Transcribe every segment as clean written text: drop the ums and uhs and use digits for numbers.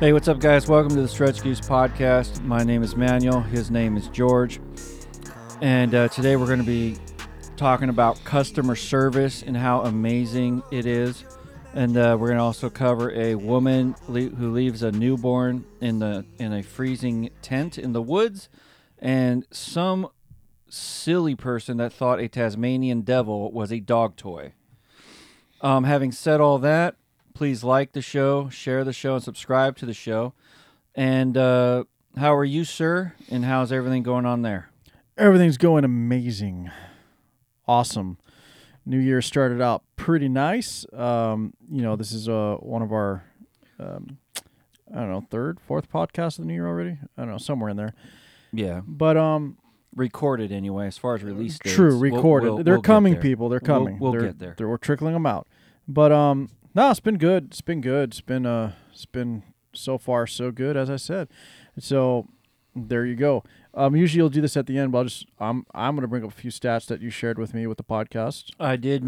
Hey, what's up, guys? Welcome to the Stretch Goose Podcast. My name is Manuel. His name is George. And today we're going to be talking about customer service and how amazing it is. And we're going to also cover a woman who leaves a newborn in a freezing tent in the woods, and some silly person that thought a Tasmanian devil was a dog toy. Having said all that, please like the show, share the show, and subscribe to the show. And how are you, sir? And how's everything going on there? Everything's going amazing. Awesome. New year started out pretty nice. This is one of our, third, fourth podcast of the new year already? I don't know, somewhere in there. Yeah. But recorded anyway, as far as release dates. True, recorded. They're coming, people. We'll get there. We're trickling them out. But no, it's been good. It's been so far so good, as I said. So there you go. Usually you'll do this at the end, but I'm going to bring up a few stats that you shared with me with the podcast. I did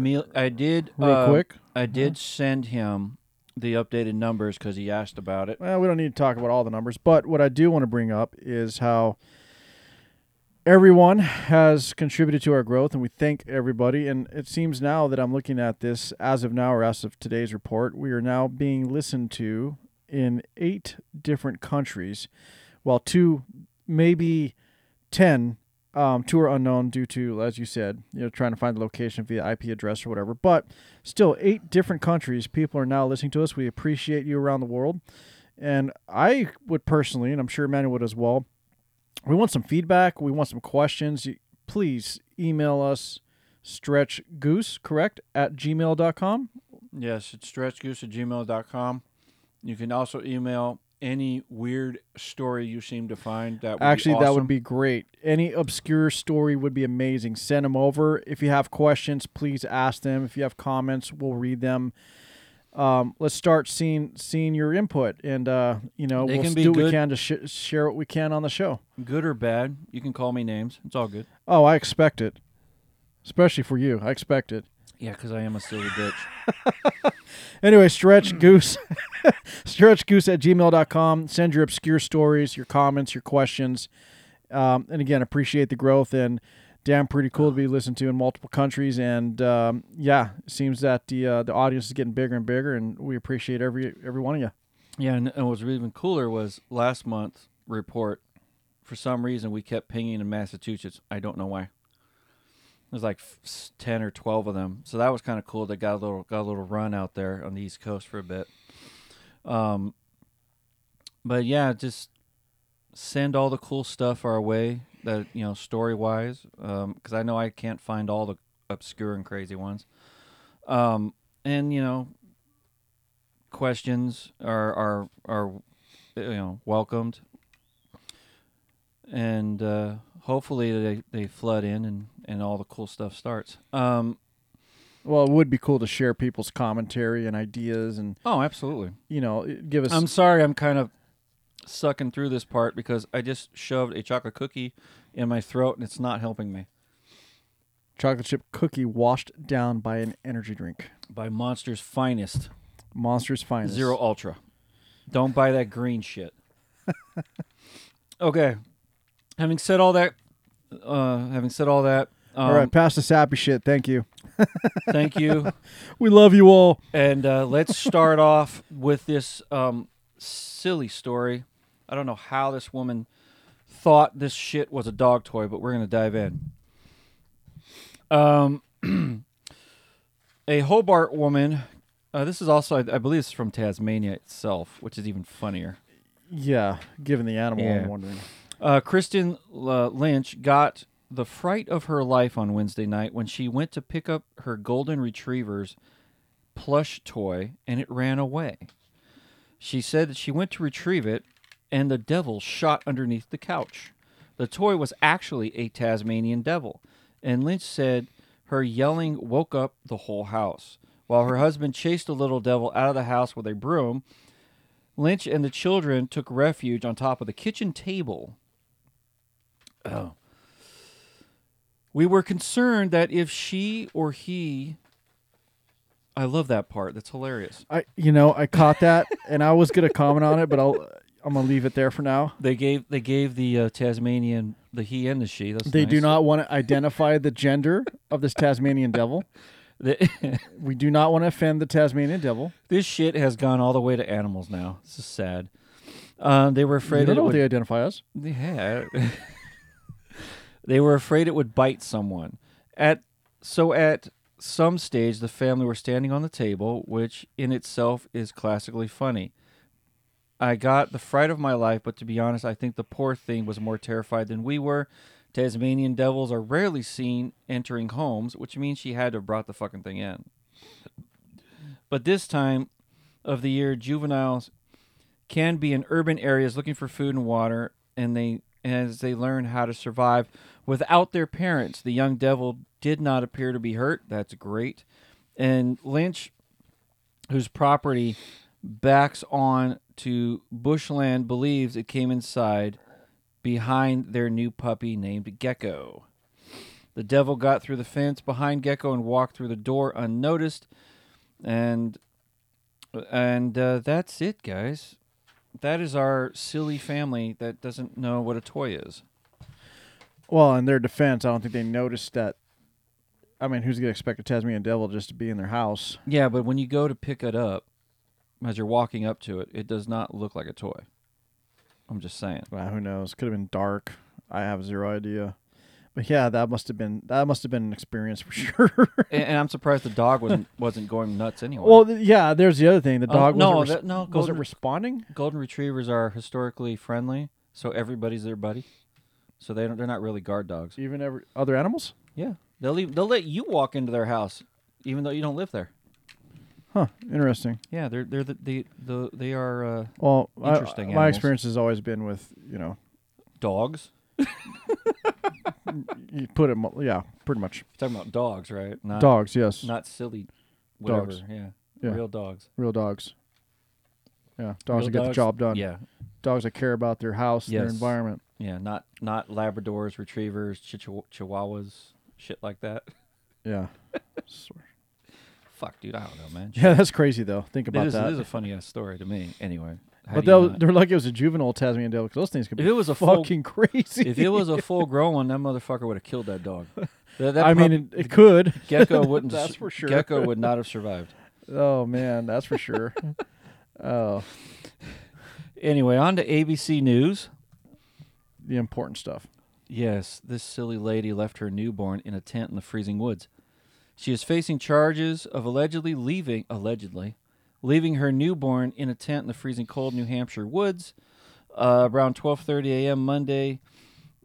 send him the updated numbers because he asked about it. Well, we don't need to talk about all the numbers, but what I do want to bring up is how everyone has contributed to our growth, and we thank everybody. And it seems now that I'm looking at this as of now, or as of today's report, we are now being listened to in 8 different countries, while 2, maybe 10, 2 are unknown due to, as you said, trying to find the location via IP address or whatever. But still, 8 different countries, people are now listening to us. We appreciate you around the world. And I would personally, and I'm sure Manuel would as well, we want some feedback. We want some questions. Please email us stretchgoose@gmail.com. Yes, it's stretchgoose@gmail.com. You can also email any weird story you seem to find. That would actually be awesome. That would be great. Any obscure story would be amazing. Send them over. If you have questions, please ask them. If you have comments, we'll read them. Let's start seeing your input, and we'll do what we can to share what we can on the show. Good or bad, you can call me names. It's all good. Oh, I expect it, especially for you. I expect it. Yeah, because I am a silly bitch. Anyway, stretchgoose@gmail.com. Send your obscure stories, your comments, your questions, and again, appreciate the growth and. Damn, pretty cool to be listened to in multiple countries, and it seems that the audience is getting bigger and bigger, and we appreciate every one of you. Yeah, and what's even cooler was last month's report. For some reason, we kept pinging in Massachusetts. I don't know why. There's like 10 or 12 of them, so that was kind of cool. They got a little run out there on the East Coast for a bit. But yeah, just send all the cool stuff our way. That story wise, because I know I can't find all the obscure and crazy ones, and questions are welcomed, and hopefully they flood in and all the cool stuff starts. Well, it would be cool to share people's commentary and ideas, and oh, absolutely, give us. I'm sorry, I'm kind of sucking through this part because I just shoved a chocolate cookie in my throat and it's not helping me. Chocolate chip cookie washed down by an energy drink. By Monster's Finest. Monster's Finest. Zero Ultra. Don't buy that green shit. Okay. Having said all that. All right, pass this happy shit. Thank you. Thank you. We love you all. And let's start off with this silly story. I don't know how this woman thought this shit was a dog toy, but we're going to dive in. A Hobart woman, this is also, I believe it's from Tasmania itself, which is even funnier. Yeah, given the animal, yeah. I'm wondering. Kristen Lynch got the fright of her life on Wednesday night when she went to pick up her golden retriever's plush toy, and it ran away. She said that she went to retrieve it, and the devil shot underneath the couch. The toy was actually a Tasmanian devil, and Lynch said her yelling woke up the whole house. While her husband chased the little devil out of the house with a broom, Lynch and the children took refuge on top of the kitchen table. Oh. We were concerned that if she or he I love that part. That's hilarious. I caught that, and I was going to comment on it, but I'm going to leave it there for now. They gave the Tasmanian the he and the she. That's they nice. Do not want to identify the gender of this Tasmanian devil. We do not want to offend the Tasmanian devil. This shit has gone all the way to animals now. This is sad. They were afraid. They don't know what they identify as. Yeah. They were afraid it would bite someone. At some stage, the family were standing on the table, which in itself is classically funny. I got the fright of my life, but to be honest, I think the poor thing was more terrified than we were. Tasmanian devils are rarely seen entering homes, which means she had to have brought the fucking thing in. But this time of the year, juveniles can be in urban areas looking for food and water, and as they learn how to survive without their parents. The young devil did not appear to be hurt. That's great. And Lynch, whose property backs on to bushland, believes it came inside behind their new puppy named Gecko. The devil got through the fence behind Gecko and walked through the door unnoticed. And that's it, guys. That is our silly family that doesn't know what a toy is. Well, in their defense, I don't think they noticed that. I mean, who's going to expect a Tasmanian devil just to be in their house? Yeah, but when you go to pick it up, as you're walking up to it, it does not look like a toy. I'm just saying. Well, who knows? Could have been dark. I have zero idea. But yeah, that must have been an experience for sure. And I'm surprised the dog wasn't going nuts anyway. Well, yeah, there's the other thing. The dog wasn't responding. Golden retrievers are historically friendly, so everybody's their buddy. So they're not really guard dogs. Even other animals? Yeah, they'll let you walk into their house, even though you don't live there. Huh? Interesting. Yeah, they are. Well, interesting. My experience has always been with dogs. You put it, yeah, pretty much. You're talking about dogs, right? Not, dogs, yes. Not silly, whatever. Dogs. Yeah, real dogs. Real dogs. Yeah, dogs that get the job done. Yeah, dogs that care about their house, and their environment. Yeah, not Labradors, Retrievers, Chihuahuas, shit like that. Yeah. Fuck, dude, I don't know, man. Yeah, that's crazy though. Think about that. It is a funny ass story to me. Anyway. But they're lucky it was a juvenile Tasmanian devil, because those things could be fucking crazy. If it was a full-grown one, that motherfucker would have killed that dog. It could. Gecko wouldn't. That's for sure. Gecko would not have survived. Oh man, that's for sure. Oh. Anyway, on to ABC News. The important stuff. Yes, this silly lady left her newborn in a tent in the freezing woods. She is facing charges of allegedly leaving her newborn in a tent in the freezing cold New Hampshire woods. Around 12:30 a.m. Monday,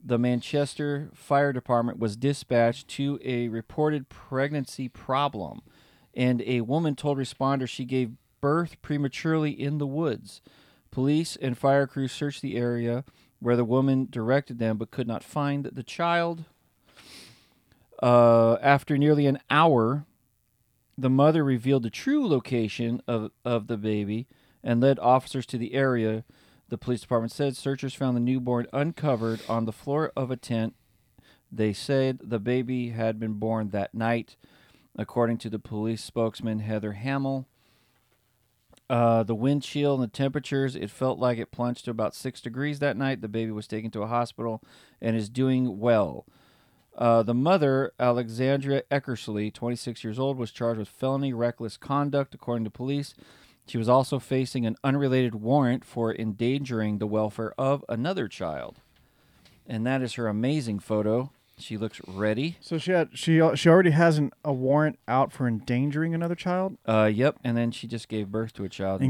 the Manchester Fire Department was dispatched to a reported pregnancy problem, and a woman told responders she gave birth prematurely in the woods. Police and fire crews searched the area where the woman directed them but could not find the child. After nearly an hour, the mother revealed the true location of the baby and led officers to the area. The police department said searchers found the newborn uncovered on the floor of a tent. They said the baby had been born that night, according to the police spokesman, Heather Hamill. The wind chill and the temperatures, it felt like it plunged to about 6 degrees that night. The baby was taken to a hospital and is doing well. The mother, Alexandria Eckersley, 26 years old, was charged with felony reckless conduct, according to police. She was also facing an unrelated warrant for endangering the welfare of another child. And that is her amazing photo. She looks ready. So she already has a warrant out for endangering another child? Yep, and then she just gave birth to a child.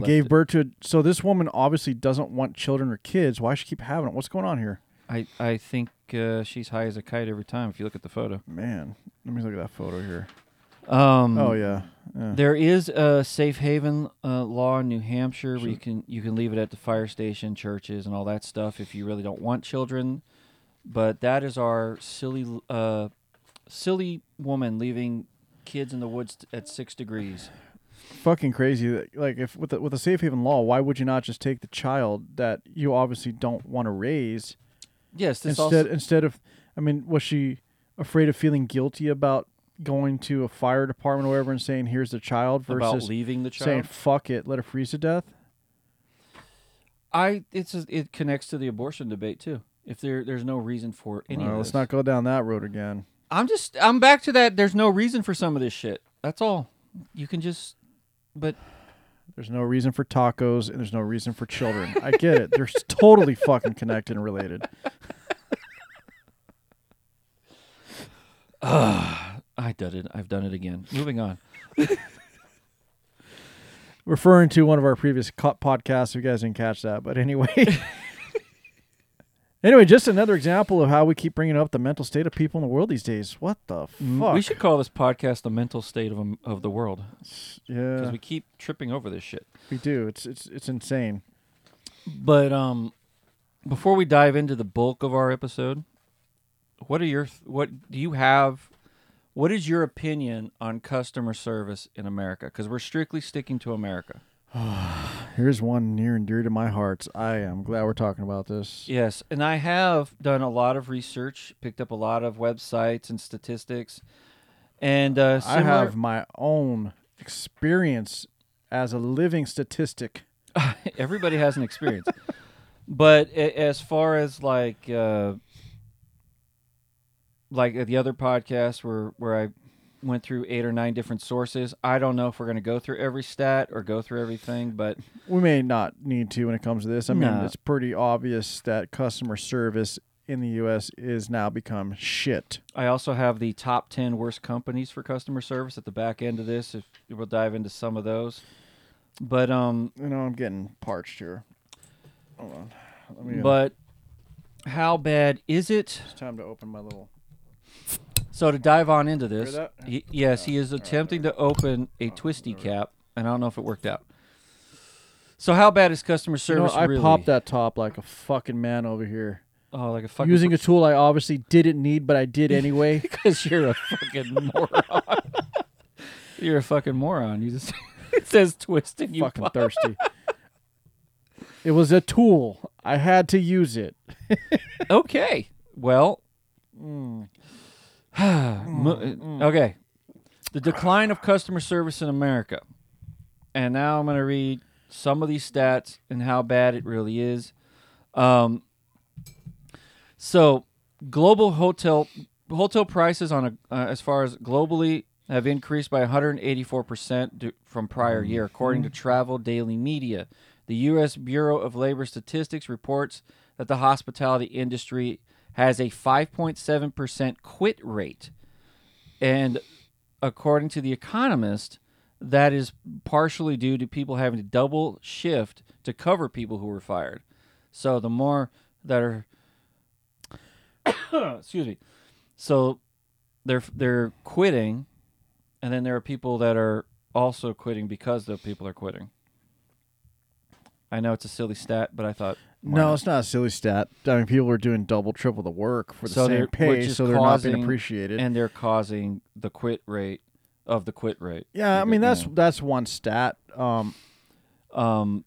So this woman obviously doesn't want children or kids. Why does she keep having it? What's going on here? I think she's high as a kite every time if you look at the photo. Man, let me look at that photo here. There is a safe haven law in New Hampshire where you can leave it at the fire station, churches, and all that stuff if you really don't want children. But that is our silly woman leaving kids in the woods at 6 degrees. Fucking crazy. Like, if with a safe haven law, why would you not just take the child that you obviously don't want to raise? Yes. Instead of, I mean, was she afraid of feeling guilty about going to a fire department or whatever and saying, here's the child, versus about leaving the child, saying, fuck it, let it freeze to death? It connects to the abortion debate too. If there's no reason for any of this. Let's not go down that road again. I'm back to that. There's no reason for some of this shit. That's all. You can just, but there's no reason for tacos and there's no reason for children. I get it. They're totally fucking connected and related. I did it. I've done it again. Moving on. Referring to one of our previous podcasts, if you guys didn't catch that. But anyway, just another example of how we keep bringing up the mental state of people in the world these days. What the fuck? We should call this podcast "The Mental State of the World." Yeah, because we keep tripping over this shit. We do. It's insane. But before we dive into the bulk of our episode, what do you have? What is your opinion on customer service in America? Because we're strictly sticking to America. Here's one near and dear to my heart. I am glad we're talking about this. Yes, and I have done a lot of research, picked up a lot of websites and statistics. And I have my own experience as a living statistic. Everybody has an experience. But as far as like... like at the other podcast where I went through 8 or 9 different sources, I don't know if we're going to go through every stat or go through everything, but... We may not need to when it comes to this. I mean, It's pretty obvious that customer service in the U.S. is now become shit. I also have the top 10 worst companies for customer service at the back end of this. If we'll dive into some of those. But... I'm getting parched here. Hold on. Let me... But how bad is it? It's time to open my little... So to dive on into this, he is attempting to open a twisty cap, and I don't know if it worked out. So how bad is customer service really? I popped that top like a fucking man over here. Oh, like a fucking... Using a tool I obviously didn't need, but I did anyway. Because you're a fucking moron. You're a fucking moron. You just... It says twisted. You fucking thirsty. It was a tool. I had to use it. Okay. Well... Okay. The decline of customer service in America. And now I'm going to read some of these stats and how bad it really is. So global hotel prices on a as far as globally have increased by 184% from prior year, according to Travel Daily Media. The U.S. Bureau of Labor Statistics reports that the hospitality industry has a 5.7% quit rate. And according to The Economist, that is partially due to people having to double shift to cover people who were fired. So the more that are... Excuse me. So they're quitting, and then there are people that are also quitting because the people are quitting. I know it's a silly stat, but I thought... No, it's not a silly stat. I mean, people are doing double, triple the work for the same pay, so they're not being appreciated. And they're causing the quit rate of the quit rate. Yeah, I mean, that's one stat.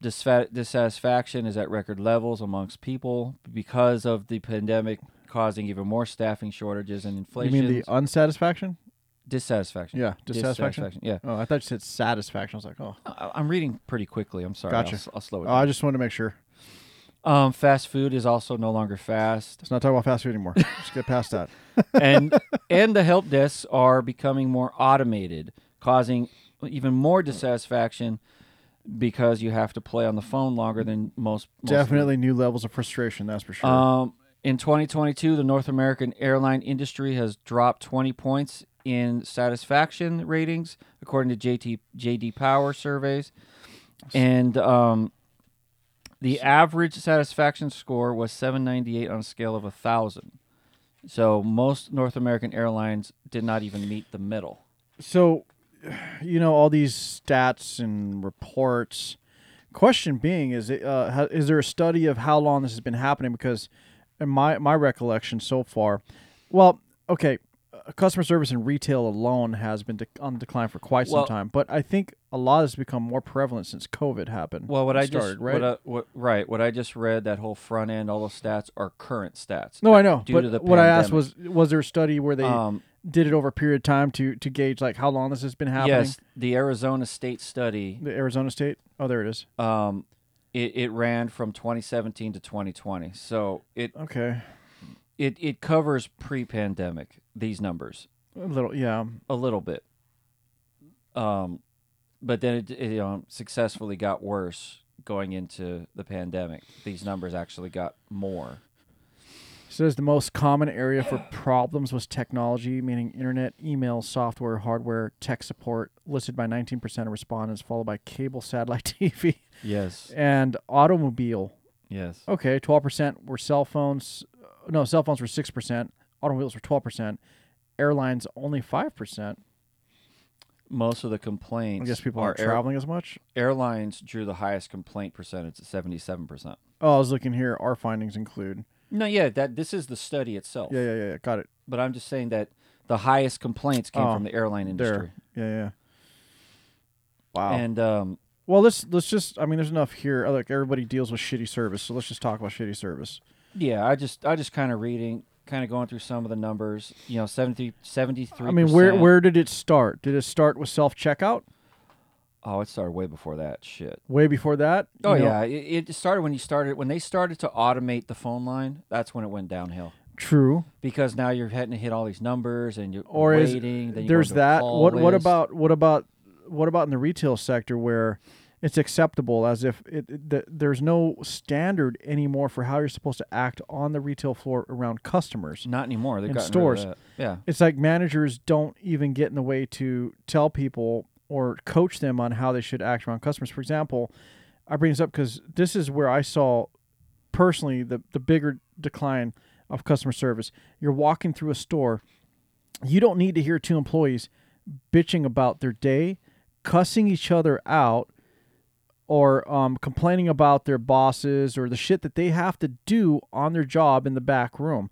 Dissatisfaction is at record levels amongst people because of the pandemic causing even more staffing shortages and inflation. You mean the unsatisfaction? Dissatisfaction. Yeah, dissatisfaction. Yeah. Oh, I thought you said satisfaction. I was like, oh. I'm reading pretty quickly. I'm sorry. Gotcha. I'll slow it down. I just wanted to make sure. Fast food is also no longer fast. Let's not talk about fast food anymore. Just get past that. And the help desks are becoming more automated, causing even more dissatisfaction because you have to play on the phone longer than most Definitely people. New levels of frustration, that's for sure. In 2022, the North American airline industry has dropped 20 points in satisfaction ratings, according to JD Power surveys. And... the average satisfaction score was 798 on a scale of 1,000. So most North American airlines did not even meet the middle. So, all these stats and reports. Question being, is there a study of how long this has been happening? Because in my recollection so far, well, okay, customer service in retail alone has been on decline for quite some time. But I think a lot has become more prevalent since COVID happened. Well, what I just read, that whole front end, all those stats are current stats. No, I know. But what I asked was there a study where they did it over a period of time to gauge like how long this has been happening? Yes, the Arizona State study. The Arizona State? Oh, there it is. It ran from 2017 to 2020. So it okay. It covers pre-pandemic, these numbers. A little, yeah. A little bit. But then it successfully got worse going into the pandemic. These numbers actually got more. So the most common area for problems was technology, meaning internet, email, software, hardware, tech support, listed by 19% of respondents, followed by cable, satellite TV. Yes. And automobile. Yes. Okay, 12% were cell phones. No, cell phones were 6%. Automobiles were 12%. Airlines, only 5%. Most of the complaints... I guess people aren't traveling as much? Airlines drew the highest complaint percentage at 77%. Oh, I was looking here. Our findings include... No, yeah, this is the study itself. Yeah, got it. But I'm just saying that the highest complaints came from the airline industry. There. Yeah. Wow. And well, let's just. I mean, there's enough here. Like everybody deals with shitty service, so let's just talk about shitty service. Yeah, I just kind of going through some of the numbers. You know, 73%. I mean, where did it start? Did it start with self-checkout? Oh, it started way before that shit. Way before that? Oh, yeah. It started when they started to automate the phone line. That's when it went downhill. True. Because now you're having to hit all these numbers and you're waiting. Then there's that. What about in the retail sector where it's acceptable as if there's no standard anymore for how you're supposed to act on the retail floor around customers? Not anymore. They've got stores. Yeah. It's like managers don't even get in the way to tell people or coach them on how they should act around customers. For example, I bring this up because this is where I saw personally the bigger decline of customer service. You're walking through a store. You don't need to hear two employees bitching about their day, cussing each other out, or complaining about their bosses or the shit that they have to do on their job in the back room.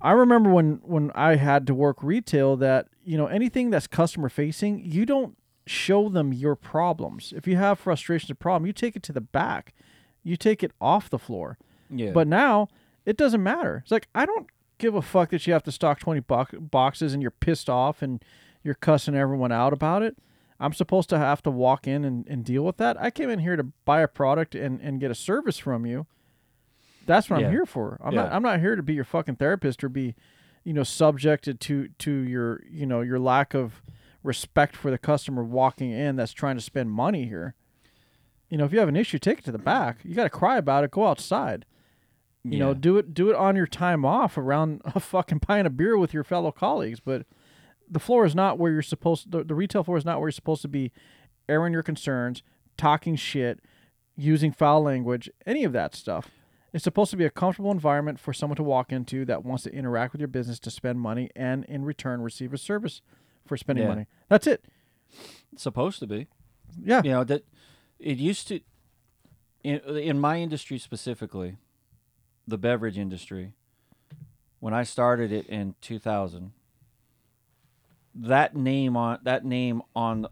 I remember when I had to work retail that, you know, anything that's customer facing, you don't show them your problems. If you have frustrations or problem, you take it to the back. You take it off the floor. Yeah. But now it doesn't matter. It's like, I don't give a fuck that you have to stock 20 boxes and you're pissed off and you're cussing everyone out about it. I'm supposed to have to walk in and deal with that. I came in here to buy a product and get a service from you. That's what I'm here for. I'm not here to be your fucking therapist or be, you know, subjected to your, you know, your lack of respect for the customer walking in that's trying to spend money here. You know, if you have an issue, take it to the back. You got to cry about it. Go outside. You know, do it on your time off around a fucking pint of beer with your fellow colleagues. But the floor is not where you're supposed to, the retail floor is not where you're supposed to be airing your concerns, talking shit, using foul language, any of that stuff. It's supposed to be a comfortable environment for someone to walk into that wants to interact with your business to spend money and in return receive a service for spending money. That's it. It's supposed to be. Yeah. You know, that it used to, in my industry specifically, the beverage industry, when I started it in 2000, that name on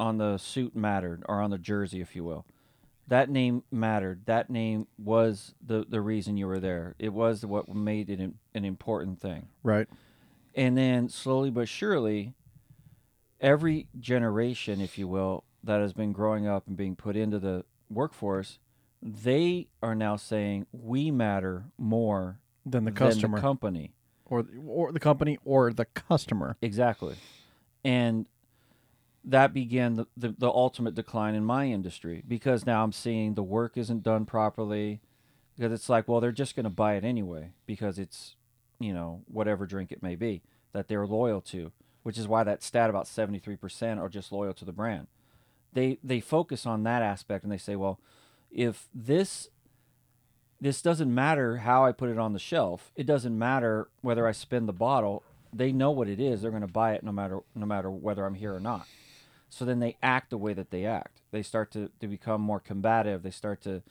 the suit mattered, or on the jersey, if you will. That name mattered. That name was the reason you were there. It was what made it an important thing. Right. And then slowly but surely, every generation, if you will, that has been growing up and being put into the workforce, they are now saying we matter more than the customer, than the company, or the company or the customer. Exactly. And that began the ultimate decline in my industry, because now I'm seeing the work isn't done properly, because it's like, well, they're just going to buy it anyway because it's, you know, whatever drink it may be that they're loyal to, which is why that stat about 73% are just loyal to the brand. They focus on that aspect and they say, well, if this doesn't matter how I put it on the shelf, it doesn't matter whether I spin the bottle. They know what it is. They're going to buy it no matter whether I'm here or not. So then they act the way that they act. They start to become more combative. They start to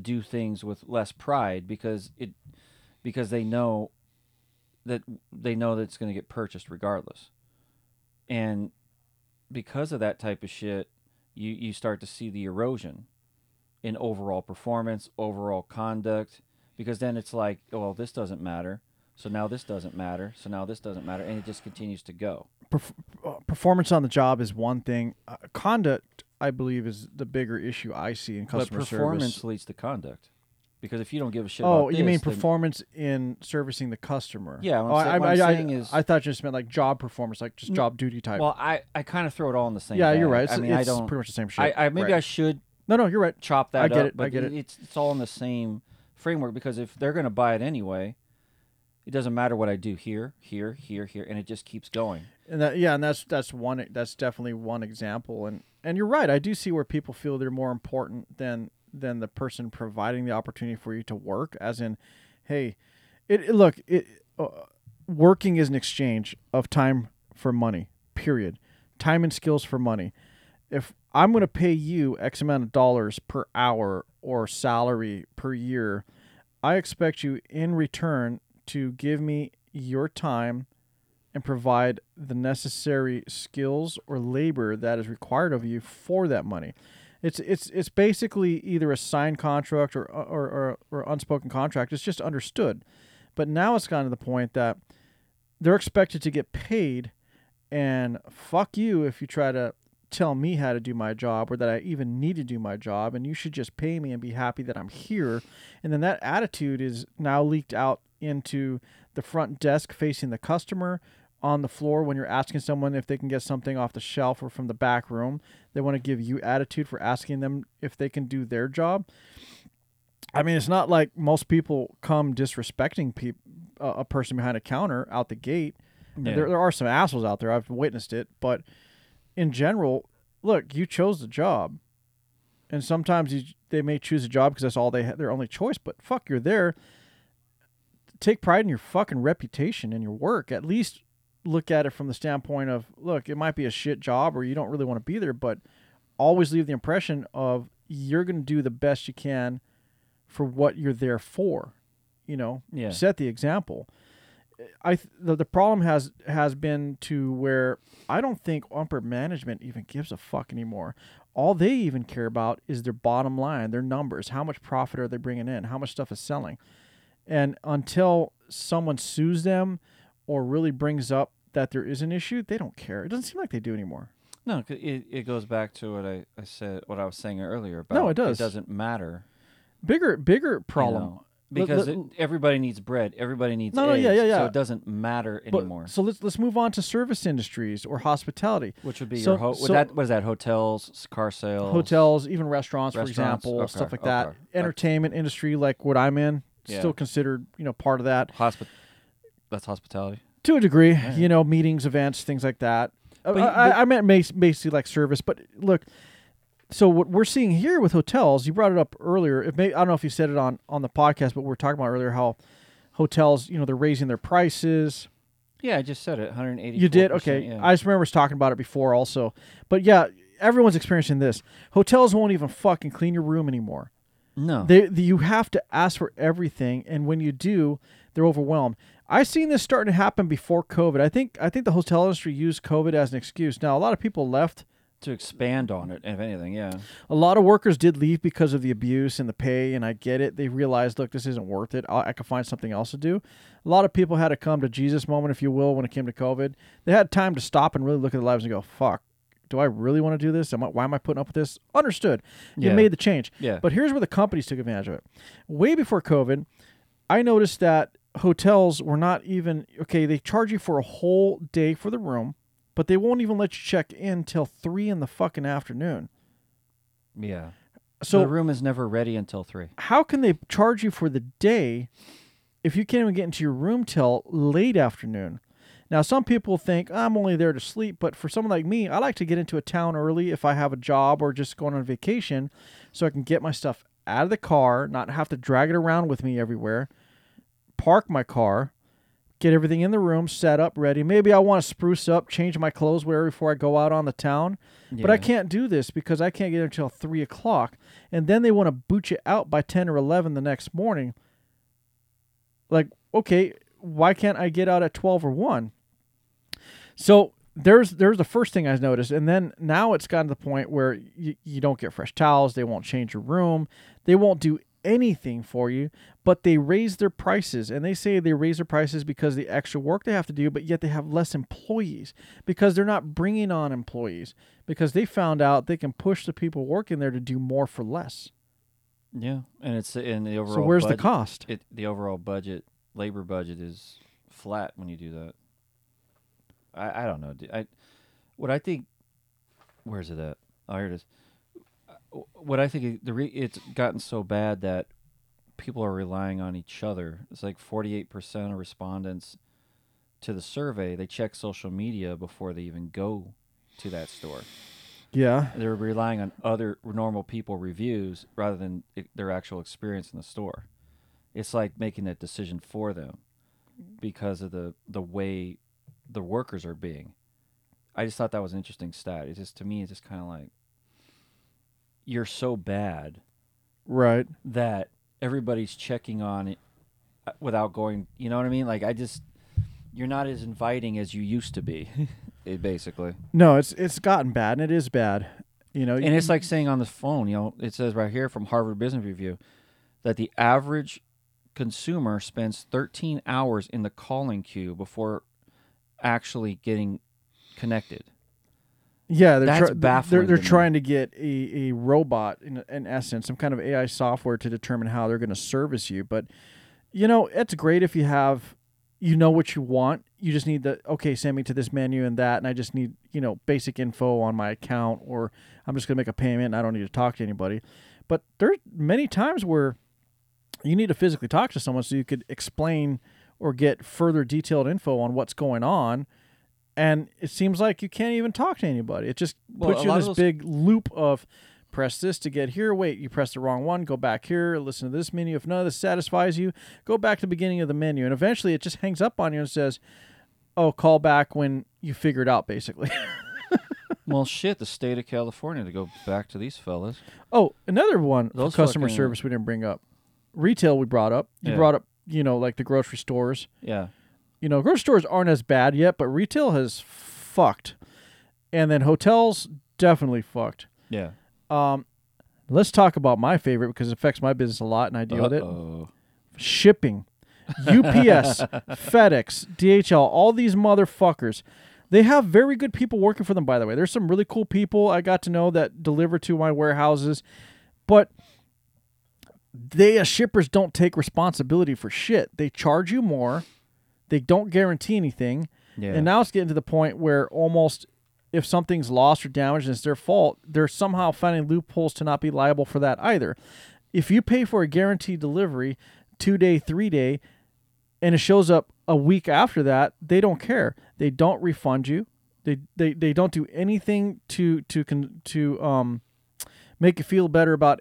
do things with less pride because they know that it's going to get purchased regardless. And because of that type of shit, you start to see the erosion in overall performance, overall conduct, because then it's like, well, this doesn't matter. So now this doesn't matter. So now this doesn't matter. And it just continues to go. Performance on the job is one thing. Conduct, I believe, is the bigger issue I see in customer service. But performance leads to conduct. Because if you don't give a shit about this... Oh, you mean performance in servicing the customer. Yeah. What I'm saying is... I thought you just meant like job performance, like just job duty type. Well, I kind of throw it all in the same bag. You're right. It's pretty much the same shit. I should... No, you're right. Chop that up. I get it. It's all in the same framework because if they're going to buy it anyway, it doesn't matter what I do here, and it just keeps going. And that's definitely one example. And you're right. I do see where people feel they're more important than the person providing the opportunity for you to work, as in, hey, working is an exchange of time for money, period. Time and skills for money. If I'm going to pay you X amount of dollars per hour or salary per year, I expect you in return to give me your time and provide the necessary skills or labor that is required of you for that money. It's basically either a signed contract or unspoken contract. It's just understood. But now it's gotten to the point that they're expected to get paid, and fuck you if you try to tell me how to do my job or that I even need to do my job, and you should just pay me and be happy that I'm here. And then that attitude is now leaked out into the front desk facing the customer, on the floor when you're asking someone if they can get something off the shelf or from the back room. They want to give you attitude for asking them if they can do their job. I mean, it's not like most people come disrespecting a person behind a counter out the gate. Yeah. There are some assholes out there. I've witnessed it. But in general, look, you chose the job. And sometimes they may choose a job because that's all their only choice. But fuck, you're there. Take pride in your fucking reputation and your work. At least look at it from the standpoint of, look, it might be a shit job or you don't really want to be there, but always leave the impression of you're going to do the best you can for what you're there for, you know. Yeah. Set the example. The problem has been to where I don't think upper management even gives a fuck anymore. All they even care about is their bottom line, their numbers, how much profit are they bringing in, how much stuff is selling. And until someone sues them or really brings up that there is an issue, they don't care. It doesn't seem like they do anymore. No, it goes back to what I said, what I was saying earlier about. No, it does. It doesn't matter. Bigger problem. You know, because everybody needs bread. Everybody needs eggs. Yeah. So it doesn't matter anymore. But, so let's move on to service industries or hospitality. Which would be what is that? Hotels, car sales? Hotels, even restaurants for example, okay, stuff like that. Okay. Entertainment industry, like what I'm in, still considered, you know, part of that. That's hospitality. To a degree, yeah. You know, meetings, events, things like that. I meant basically like service. But look, so what we're seeing here with hotels, you brought it up earlier. I don't know if you said it on the podcast, but we were talking about earlier how hotels, you know, they're raising their prices. Yeah, I just said it, 180%. You did? Okay. Yeah. I just remember us talking about it before also. But yeah, everyone's experiencing this. Hotels won't even fucking clean your room anymore. No. You have to ask for everything, and when you do, they're overwhelmed. I've seen this starting to happen before COVID. I think the hotel industry used COVID as an excuse. Now, a lot of people left. To expand on it, if anything, yeah. A lot of workers did leave because of the abuse and the pay, and I get it. They realized, look, this isn't worth it. I could find something else to do. A lot of people had a come-to-Jesus moment, if you will, when it came to COVID. They had time to stop and really look at their lives and go, fuck, do I really want to do this? Why am I putting up with this? Understood. You made the change. Yeah. But here's where the companies took advantage of it. Way before COVID, I noticed that hotels were not even, okay, they charge you for a whole day for the room, but they won't even let you check in till 3 in the fucking afternoon. Yeah. So the room is never ready until 3. How can they charge you for the day if you can't even get into your room till late afternoon? Now, some people think, I'm only there to sleep, but for someone like me, I like to get into a town early if I have a job or just going on vacation so I can get my stuff out of the car, not have to drag it around with me everywhere, park my car, get everything in the room, set up, ready. Maybe I want to spruce up, change my clothes, whatever, before I go out on the town. Yeah. But I can't do this because I can't get there until 3 o'clock. And then they want to boot you out by 10 or 11 the next morning. Like, okay, why can't I get out at 12 or 1? So there's the first thing I noticed. And then now it's gotten to the point where you don't get fresh towels. They won't change your room. They won't do anything for you, but they raise their prices. And they say they raise their prices because of the extra work they have to do, but yet they have less employees because they're not bringing on employees because they found out they can push the people working there to do more for less. Yeah, and it's in the overall. So where's budget, the cost? The overall budget, labor budget, is flat when you do that. I don't know. What I think, where's it at? Oh, here it is. What I think it's gotten so bad that people are relying on each other. It's like 48% of respondents to the survey, they check social media before they even go to that store. Yeah. They're relying on other normal people reviews rather than their actual experience in the store. It's like making that decision for them because of the way the workers are being. I just thought that was an interesting stat. It's just, to me, it's just kind of like, you're so bad, right, that everybody's checking on it without going, you know what I mean? Like, you're not as inviting as you used to be, basically. No, it's gotten bad, and it is bad. You know, and it's like saying on the phone, you know, it says right here from Harvard Business Review that the average consumer spends 13 hours in the calling queue before actually getting connected. Yeah, baffling. They're trying to get a robot, in essence, some kind of AI software to determine how they're going to service you. But, you know, it's great if you have, you know what you want. You just need send me to this menu and that, and I just need, you know, basic info on my account, or I'm just going to make a payment and I don't need to talk to anybody. But there's many times where you need to physically talk to someone so you could explain or get further detailed info on what's going on. And it seems like you can't even talk to anybody. It just puts you in this big loop of press this to get here. Wait, you pressed the wrong one. Go back here. Listen to this menu. If none of this satisfies you, go back to the beginning of the menu. And eventually it just hangs up on you and says, oh, call back when you figure it out, basically. Well, shit, the state of California, to go back to these fellas. Oh, another one, customer service we didn't bring up. Retail we brought up. You brought up, you know, like the grocery stores. Yeah. You know, grocery stores aren't as bad yet, but retail has fucked. And then hotels definitely fucked. Yeah. Let's talk about my favorite because it affects my business a lot and I deal with it. Shipping. UPS, FedEx, DHL, all these motherfuckers. They have very good people working for them, by the way. There's some really cool people I got to know that deliver to my warehouses. But they as shippers don't take responsibility for shit. They charge you more. They don't guarantee anything. Yeah. And now it's getting to the point where almost if something's lost or damaged and it's their fault, they're somehow finding loopholes to not be liable for that either. If you pay for a guaranteed delivery, 2-day, 3-day, and it shows up a week after that, they don't care. They don't refund you. They don't do anything to make you feel better about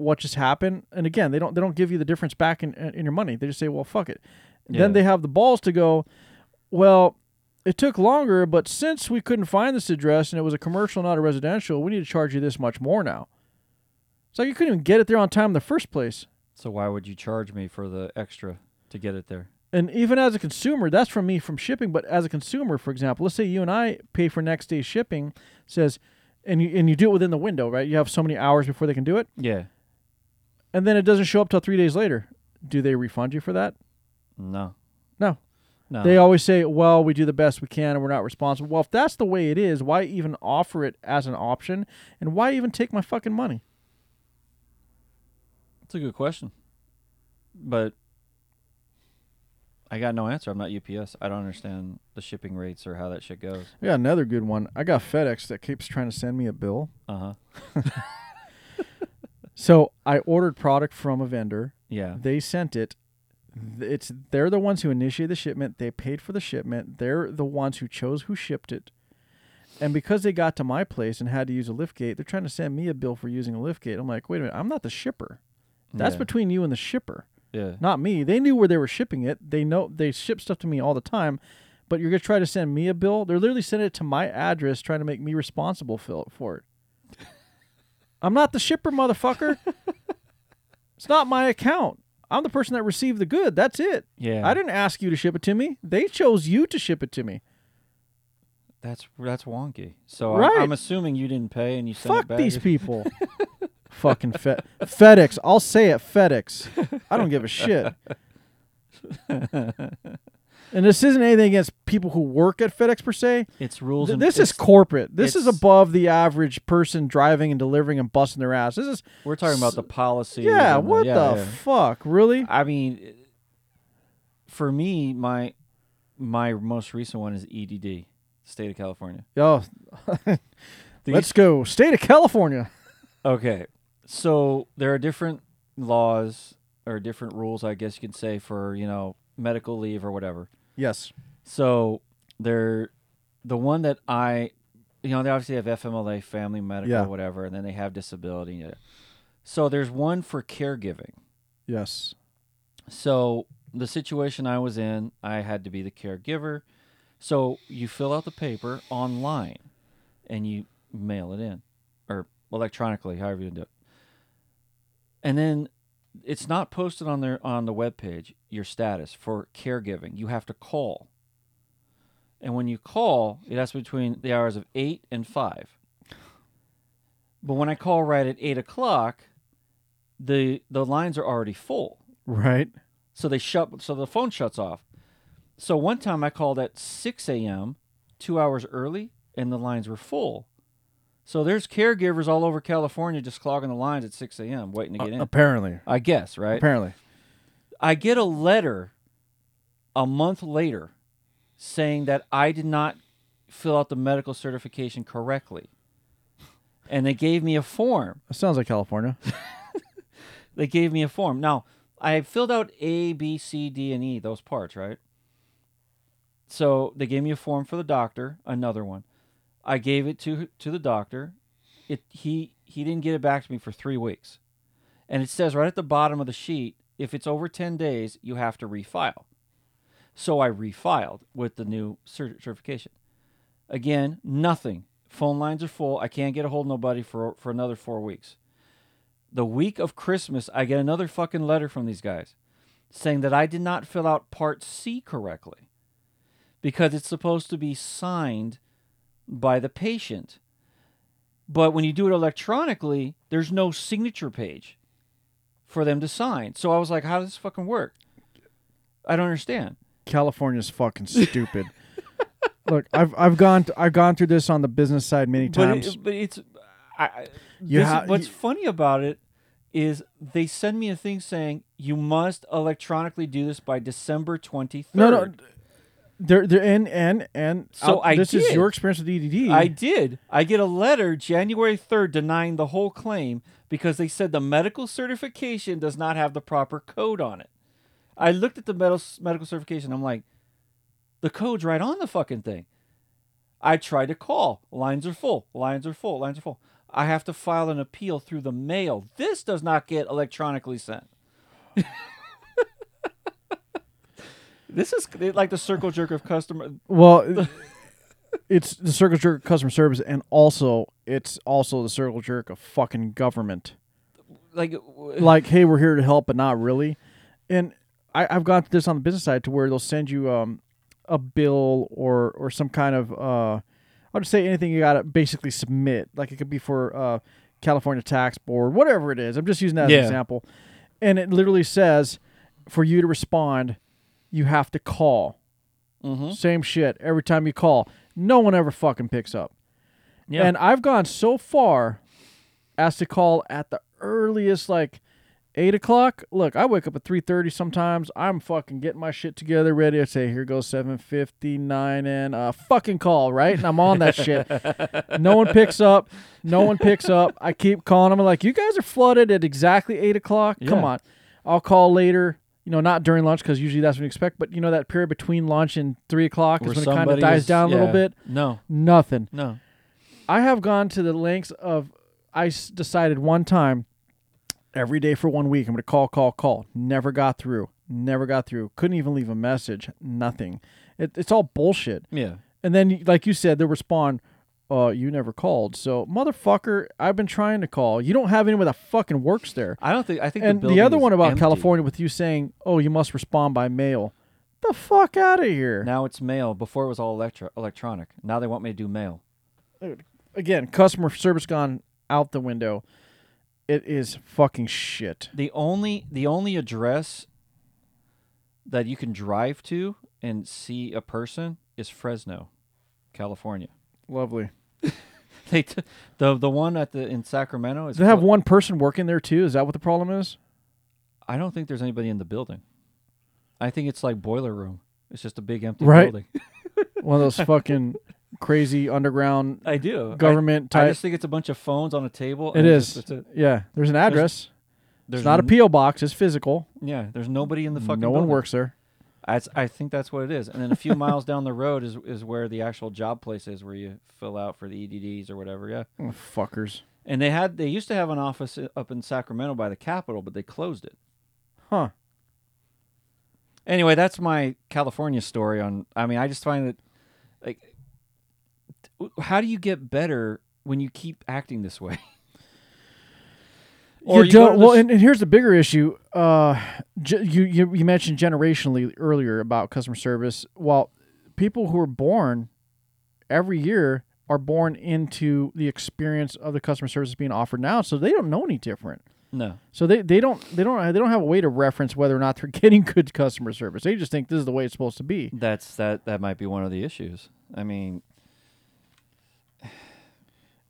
what just happened. And again, they don't give you the difference back in your money. They just say, well, fuck it. Yeah. Then they have the balls to go, well, it took longer, but since we couldn't find this address and it was a commercial, not a residential, we need to charge you this much more now. It's like you couldn't even get it there on time in the first place. So why would you charge me for the extra to get it there? And even as a consumer, that's from me from shipping, but as a consumer, for example, let's say you and I pay for next day shipping, says, and you do it within the window, right? You have so many hours before they can do it. Yeah. And then it doesn't show up till 3 days later. Do they refund you for that? No. They always say, well, we do the best we can and we're not responsible. Well, if that's the way it is, why even offer it as an option? And why even take my fucking money? That's a good question. But I got no answer. I'm not UPS. I don't understand the shipping rates or how that shit goes. I got another good one. I got FedEx that keeps trying to send me a bill. Uh-huh. So I ordered product from a vendor. Yeah. They sent it. They're the ones who initiated the shipment. They paid for the shipment. They're the ones who chose who shipped it. And because they got to my place and had to use a liftgate, they're trying to send me a bill for using a liftgate. I'm like, wait a minute, I'm not the shipper. That's between you and the shipper, not me. They knew where they were shipping it. They know they ship stuff to me all the time, but you're going to try to send me a bill? They're literally sending it to my address, trying to make me responsible for it. I'm not the shipper, motherfucker. It's not my account. I'm the person that received the good. That's it. Yeah. I didn't ask you to ship it to me. They chose you to ship it to me. That's wonky. So right. I'm assuming you didn't pay and you sent it back. Fuck these people. Fucking FedEx. I'll say it, FedEx. I don't give a shit. And this isn't anything against people who work at FedEx per se. It's rules. This is corporate. This is above the average person driving and delivering and busting their ass. This is. We're talking about the policy. Yeah. What the fuck? Really? I mean, for me, my most recent one is EDD, State of California. Oh, let's go, State of California. Okay, so there are different laws or different rules, I guess you can say, for medical leave or whatever. Yes. So the one that I, they obviously have FMLA, family medical, whatever, and then they have disability. So there's one for caregiving. Yes. So the situation I was in, I had to be the caregiver. So you fill out the paper online and you mail it in or electronically, however you do it. And then it's not posted on the webpage, your status for caregiving. You have to call. And when you call, that's between the hours of 8 and 5. But when I call right at 8 o'clock, the lines are already full. Right. So the phone shuts off. So one time I called at 6 a.m., 2 hours early, and the lines were full. So there's caregivers all over California just clogging the lines at 6 a.m. waiting to get in. Apparently. I guess, right? Apparently. I get a letter a month later saying that I did not fill out the medical certification correctly. And they gave me a form. That sounds like California. They gave me a form. Now, I filled out A, B, C, D, and E, those parts, right? So they gave me a form for the doctor, another one. I gave it to the doctor. He didn't get it back to me for 3 weeks. And it says right at the bottom of the sheet, if it's over 10 days, you have to refile. So I refiled with the new certification. Again, nothing. Phone lines are full. I can't get a hold of nobody for another 4 weeks. The week of Christmas, I get another fucking letter from these guys saying that I did not fill out Part C correctly because it's supposed to be signed by the patient. But when you do it electronically, there's no signature page for them to sign. So I was like, how does this fucking work? I don't understand. California's fucking stupid. Look, I've gone through this on the business side many times. What's funny about it is they send me a thing saying you must electronically do this by December 23rd. No. They're and so this is your experience with EDD. I did. I get a letter January 3rd denying the whole claim because they said the medical certification does not have the proper code on it. I looked at the medical certification. I'm like, the code's right on the fucking thing. I tried to call. Lines are full. I have to file an appeal through the mail. This does not get electronically sent. This is like the circle jerk of customer. Well, it's the circle jerk of customer service, and it's also the circle jerk of fucking government. Like, hey, we're here to help, but not really. And I've got this on the business side to where they'll send you a bill or some kind of I'll just say anything you got to basically submit. Like it could be for California Tax Board, whatever it is. I'm just using that as an example. And it literally says for you to respond, you have to call. Mm-hmm. Same shit every time you call. No one ever fucking picks up. Yeah. And I've gone so far as to call at the earliest, like 8 o'clock. Look, I wake up at 3:30 sometimes. I'm fucking getting my shit together, ready. I say, here goes 7:59 and a fucking call, right? And I'm on that shit. No one picks up. I keep calling them. I'm like, you guys are flooded at exactly 8 o'clock? Yeah. Come on. I'll call later. Not during lunch because usually that's what you expect, but that period between lunch and 3 o'clock is when it kind of dies down a little bit. No. Nothing. No. I have gone to the lengths of, I decided one time, every day for 1 week, I'm going to call. Never got through. Couldn't even leave a message. Nothing. It's all bullshit. Yeah. And then, like you said, they'll respond, you never called. So, motherfucker, I've been trying to call. You don't have anyone that fucking works there. I think and the other one about empty. California with you saying, oh, you must respond by mail. The fuck out of here. Now it's mail. Before it was all electronic. Now they want me to do mail. Again, customer service gone out the window. It is fucking shit. The only address that you can drive to and see a person is Fresno, California. Lovely. The one at in Sacramento is. They have one person working there too. Is that what the problem is? I don't think there's anybody in the building. I think it's like boiler room. It's just a big empty building. One of those fucking crazy underground. I do government type. I just think it's a bunch of phones on a table. It is. Yeah, there's an address. There's not a P.O. box. It's physical. Yeah, there's nobody in the fucking. No one building. Works there. I think that's what it is. And then a few miles down the road is where the actual job place is, where you fill out for the EDDs or whatever. Yeah. Oh, fuckers. And they used to have an office up in Sacramento by the Capitol, but they closed it. Huh. Anyway, that's my California story. I just find that, like, how do you get better when you keep acting this way? Or you don't. Well, and here's the bigger issue. You mentioned generationally earlier about customer service. Well, people who are born every year are born into the experience of the customer service being offered now, so they don't know any different. No. So they don't have a way to reference whether or not they're getting good customer service. They just think this is the way it's supposed to be. That might be one of the issues. I mean,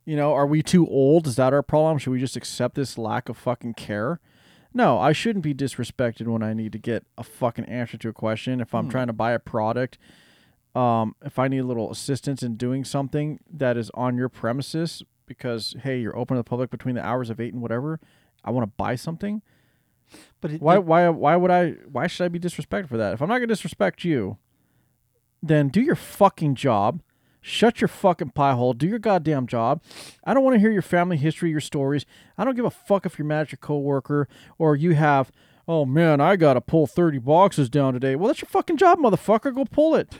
you know, are we too old? Is that our problem? Should we just accept this lack of fucking care? No, I shouldn't be disrespected when I need to get a fucking answer to a question. If I'm trying to buy a product, if I need a little assistance in doing something that is on your premises because, hey, you're open to the public between the hours of 8 and whatever, I want to buy something. But why should I be disrespected for that? If I'm not going to disrespect you, then do your fucking job. Shut your fucking pie hole. Do your goddamn job. I don't want to hear your family history, your stories. I don't give a fuck if you're mad at your coworker or you have, oh man, I got to pull 30 boxes down today. Well, that's your fucking job, motherfucker. Go pull it.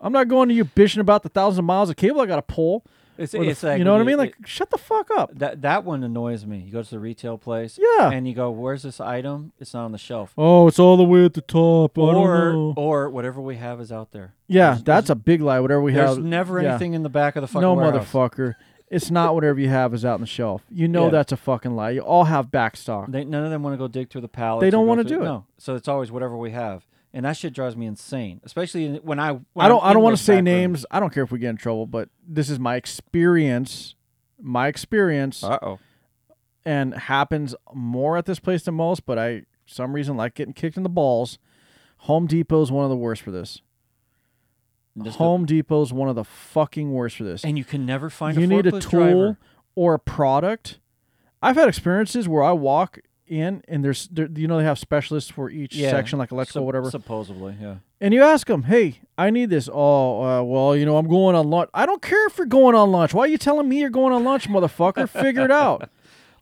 I'm not going to you bitching about the 1,000 miles of cable I got to pull. You know what I mean? Like, shut the fuck up. That one annoys me. You go to the retail place, yeah, and you go, where's this item? It's not on the shelf. Oh, it's all the way at the top. Or whatever we have is out there. Yeah, that's a big lie. Whatever we have. There's never anything in the back of the fucking warehouse. No, motherfucker. It's not whatever you have is out on the shelf. You know that's a fucking lie. You all have back stock. None of them want to go dig through the pallets. They don't want to do it. No, so it's always whatever we have. And that shit drives me insane, especially when I don't want to say names. I don't care if we get in trouble, but this is my experience. Uh-oh. And happens more at this place than most, but I, for some reason, like getting kicked in the balls. Home Depot is one of the worst for this. Home Depot is one of the fucking worst for this. And you can never find a forklift driver. You need a tool or a product. I've had experiences where I walk in and they have specialists for each section, like electrical, whatever. Supposedly, yeah. And you ask them, hey, I need this. Oh, well, you know, I'm going on lunch. I don't care if you're going on lunch. Why are you telling me you're going on lunch, motherfucker? Figure it out.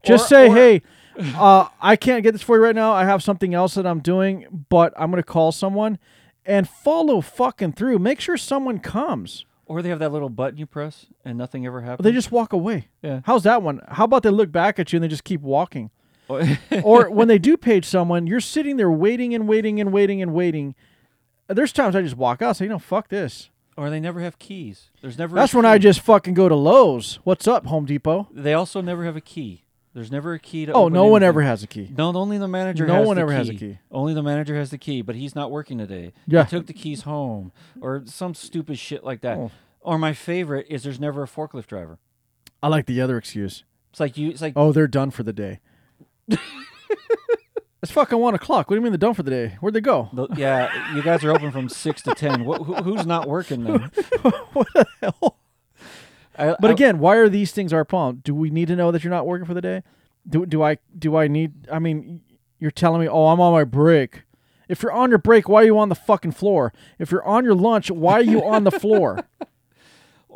Just hey, I can't get this for you right now. I have something else that I'm doing, but I'm going to call someone and follow fucking through. Make sure someone comes. Or they have that little button you press and nothing ever happens. Well, they just walk away. Yeah. How's that one? How about they look back at you and they just keep walking? Or when they do page someone, you're sitting there waiting and waiting and waiting and waiting. There's times I just walk out and say, you know, fuck this. Or they never have keys. There's never. That's when I just fucking go to Lowe's. What's up, Home Depot? They also never have a key. There's never a key to open. Oh, no one ever has a key. No, only the manager has the key. No one ever has a key. Only the manager has the key, but he's not working today. Yeah. He took the keys home or some stupid shit like that. Oh. Or my favorite is there's never a forklift driver. I like the other excuse. It's like oh, they're done for the day. It's fucking 1:00. What do you mean they're done for the day? Where'd they go? You guys are open from 6 to 10. Who's not working then? What the hell? But again, why are these things our problem? Do we need to know that you're not working for the day? I mean, you're telling me, oh, I'm on my break. If you're on your break, why are you on the fucking floor? If you're on your lunch, why are you on the floor?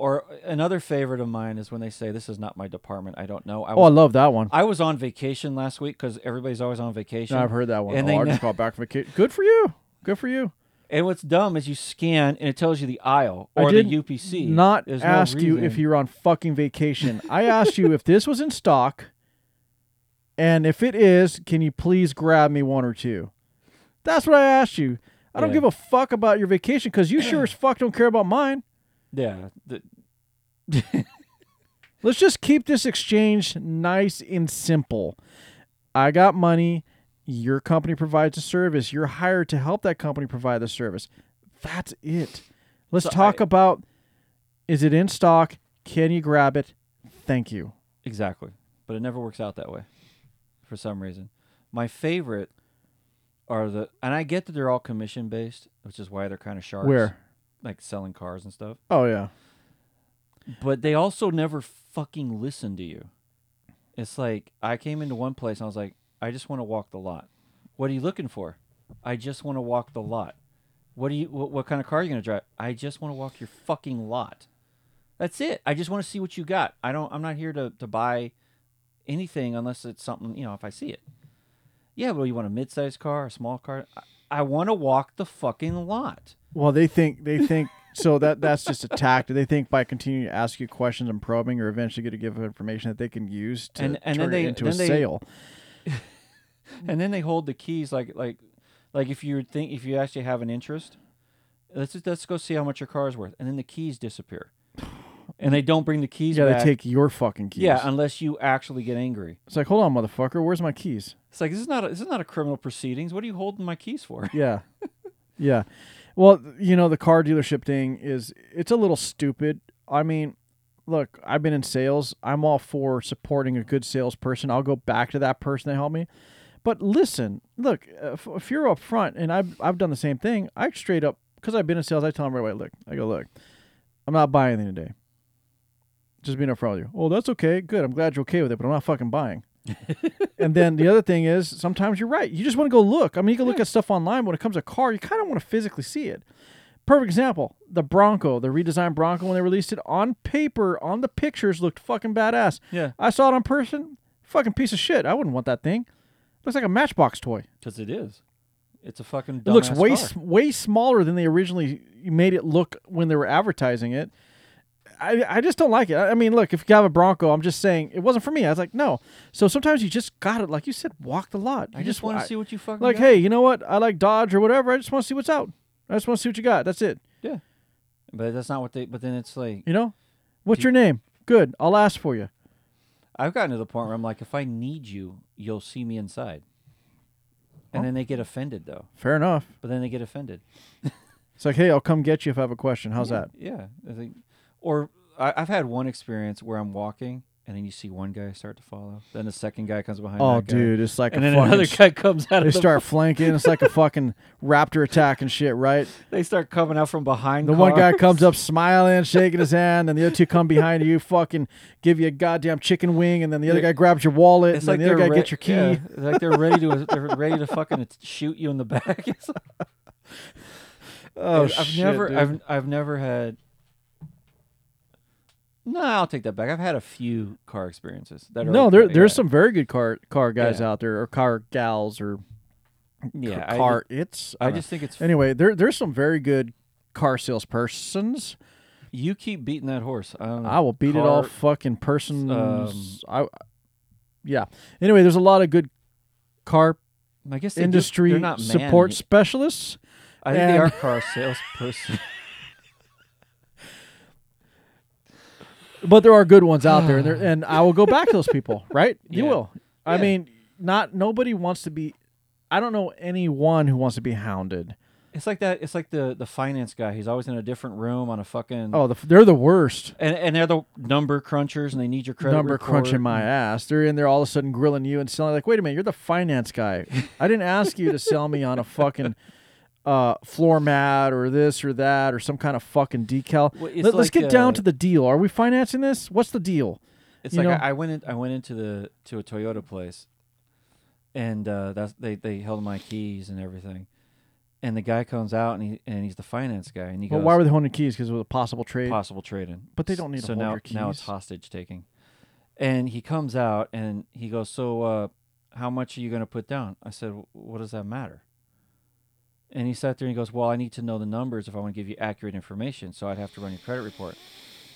Or another favorite of mine is when they say, this is not my department. I don't know. I love that one. I was on vacation last week because everybody's always on vacation. No, I've heard that one. And I just got back from vacation. Good for you. Good for you. And what's dumb is you scan and it tells you the aisle or the UPC. I didn't ask you if you're on fucking vacation. I asked you if this was in stock. And if it is, can you please grab me one or two? That's what I asked you. I don't give a fuck about your vacation because you sure as fuck don't care about mine. Yeah. Let's just keep this exchange nice and simple. I got money. Your company provides a service. You're hired to help that company provide the service. That's it. Let's talk about, is it in stock? Can you grab it? Thank you. Exactly. But it never works out that way for some reason. My favorite are the, and I get that they're all commission-based, which is why they're kind of sharks. Where? Like selling cars and stuff. Oh, yeah. But they also never fucking listen to you. It's like, I came into one place and I was like, I just want to walk the lot. What are you looking for? I just want to walk the lot. What kind of car are you going to drive? I just want to walk your fucking lot. That's it. I just want to see what you got. I'm not here to buy anything unless it's something, you know, if I see it. Yeah, well, you want a mid-sized car, a small car? I want to walk the fucking lot. Well, they think so that's just a tactic. They think by continuing to ask you questions and probing, you're eventually going to give them information that they can use to turn it into a sale. And then they hold the keys like if you actually have an interest, let's go see how much your car is worth. And then the keys disappear. And they don't bring the keys back. Yeah, they take your fucking keys. Yeah, unless you actually get angry. It's like, hold on, motherfucker, where's my keys? It's like, this is not a criminal proceedings. What are you holding my keys for? Yeah. Yeah. Well, you know, the car dealership thing it's a little stupid. I mean, look, I've been in sales. I'm all for supporting a good salesperson. I'll go back to that person that helped me. But listen, look, if you're up front, and I've done the same thing, I straight up, because I've been in sales, I tell them right away, look, I'm not buying anything today. Just being up front with you. Oh, that's okay. Good. I'm glad you're okay with it, but I'm not fucking buying. And then the other thing is, sometimes you're right. You just want to go look. I mean, you can look at stuff online, but when it comes to a car, you kind of want to physically see it. Perfect example, the Bronco, the redesigned Bronco, when they released it on paper, on the pictures, looked fucking badass. Yeah. I saw it in person. Fucking piece of shit. I wouldn't want that thing. Looks like a Matchbox toy. Because it is. It's a fucking dumbass. It looks way smaller than they originally made it look when they were advertising it. I just don't like it. I mean, look, if you have a Bronco, I'm just saying it wasn't for me. I was like, no. So sometimes you just got it. Like you said, walk the lot. I just want to see what you fucking got. Hey, you know what? I like Dodge or whatever. I just want to see what's out. I just want to see what you got. That's it. Yeah. But that's not what they... But then it's like... You know? What's your name? Good. I'll ask for you. I've gotten to the point where I'm like, if I need you, you'll see me inside. And then they get offended, though. Fair enough. But then they get offended. It's like, hey, I'll come get you if I have a question. How's that? Yeah. I think... Or I've had one experience where I'm walking, and then you see one guy start to follow. Then the second guy comes behind. Oh, dude, it's like and then another guy comes out. They start flanking. It's like a fucking raptor attack and shit, right? They start coming out from behind. The cars. One guy comes up smiling, shaking his hand, and the other two come behind you, fucking give you a goddamn chicken wing, and then the other guy grabs your wallet, and like then the other guy gets your key. Yeah, it's like they're ready to fucking shoot you in the back. Oh, I've shit! I've never had. No, I'll take that back. I've had a few car experiences. There's some very good car guys out there, or car gals, or car it's. I just think it's... Anyway, there's some very good car salespersons. You keep beating that horse. I will beat it all fucking persons. Anyway, there's a lot of good car industry support specialists. I think they are car salespersons. But there are good ones out there, and I will go back to those people, right? You will. I mean, nobody wants to be. I don't know anyone who wants to be hounded. It's like that. It's like the finance guy. He's always in a different room on a fucking. Oh, they're the worst. And they're the number crunchers, and they need your credit report. Crunching my ass. They're in there all of a sudden grilling you and selling. Like, wait a minute, you're the finance guy. I didn't ask you to sell me on a fucking. Floor mat or this or that or some kind of fucking decal. Well, let's get down to the deal. Are we financing this? What's the deal? It's you like I went into a Toyota place, and they held my keys and everything. And the guy comes out and he's the finance guy and he goes. Well, why were they holding keys? Because it was a possible trade. Possible trade-in. But they don't need to hold your keys. So now it's hostage taking. And he comes out and he goes, so how much are you going to put down? I said, what does that matter? And he sat there and he goes, well, I need to know the numbers if I want to give you accurate information, so I'd have to run your credit report.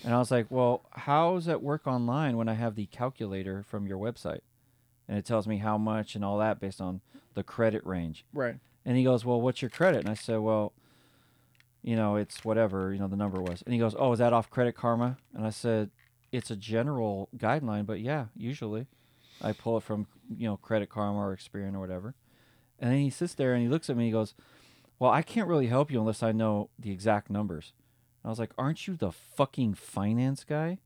And I was like, well, how does that work online when I have the calculator from your website? And it tells me how much and all that based on the credit range. Right. And he goes, well, what's your credit? And I said, well, it's whatever, the number was. And he goes, oh, is that off Credit Karma? And I said, it's a general guideline, but yeah, usually I pull it from, you know, Credit Karma or Experian or whatever. And then he sits there and he looks at me and he goes, well, I can't really help you unless I know the exact numbers. And I was like, aren't you the fucking finance guy?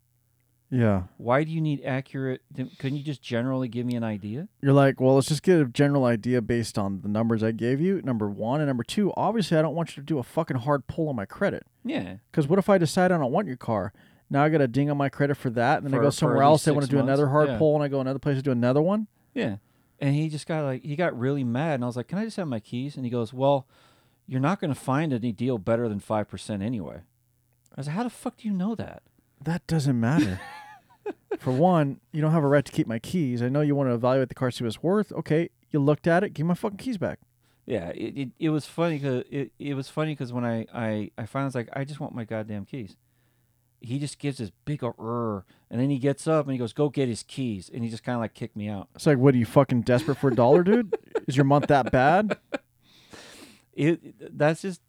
Yeah. Why do you need accurate? Couldn't you just generally give me an idea? You're like, well, let's just get a general idea based on the numbers I gave you, number one. And number two, obviously, I don't want you to do a fucking hard pull on my credit. Yeah. Because what if I decide I don't want your car? Now I got a ding on my credit for that. And then I go somewhere else. They want to do another hard pull. And I go another place to do another one. Yeah. And he just got like, he got really mad. And I was like, can I just have my keys? And he goes, well, you're not going to find any deal better than 5% anyway. I was like, how the fuck do you know that? That doesn't matter. For one, you don't have a right to keep my keys. I know you want to evaluate the car, see what it's worth. Okay, you looked at it. Give me my fucking keys back. Yeah, it was funny because when I finally was like, I just want my goddamn keys. He just gives this big and then he gets up and he goes, go get his keys. And he just kind of like kicked me out. It's like, what are you fucking desperate for a dollar, dude? Is your month that bad? That's just,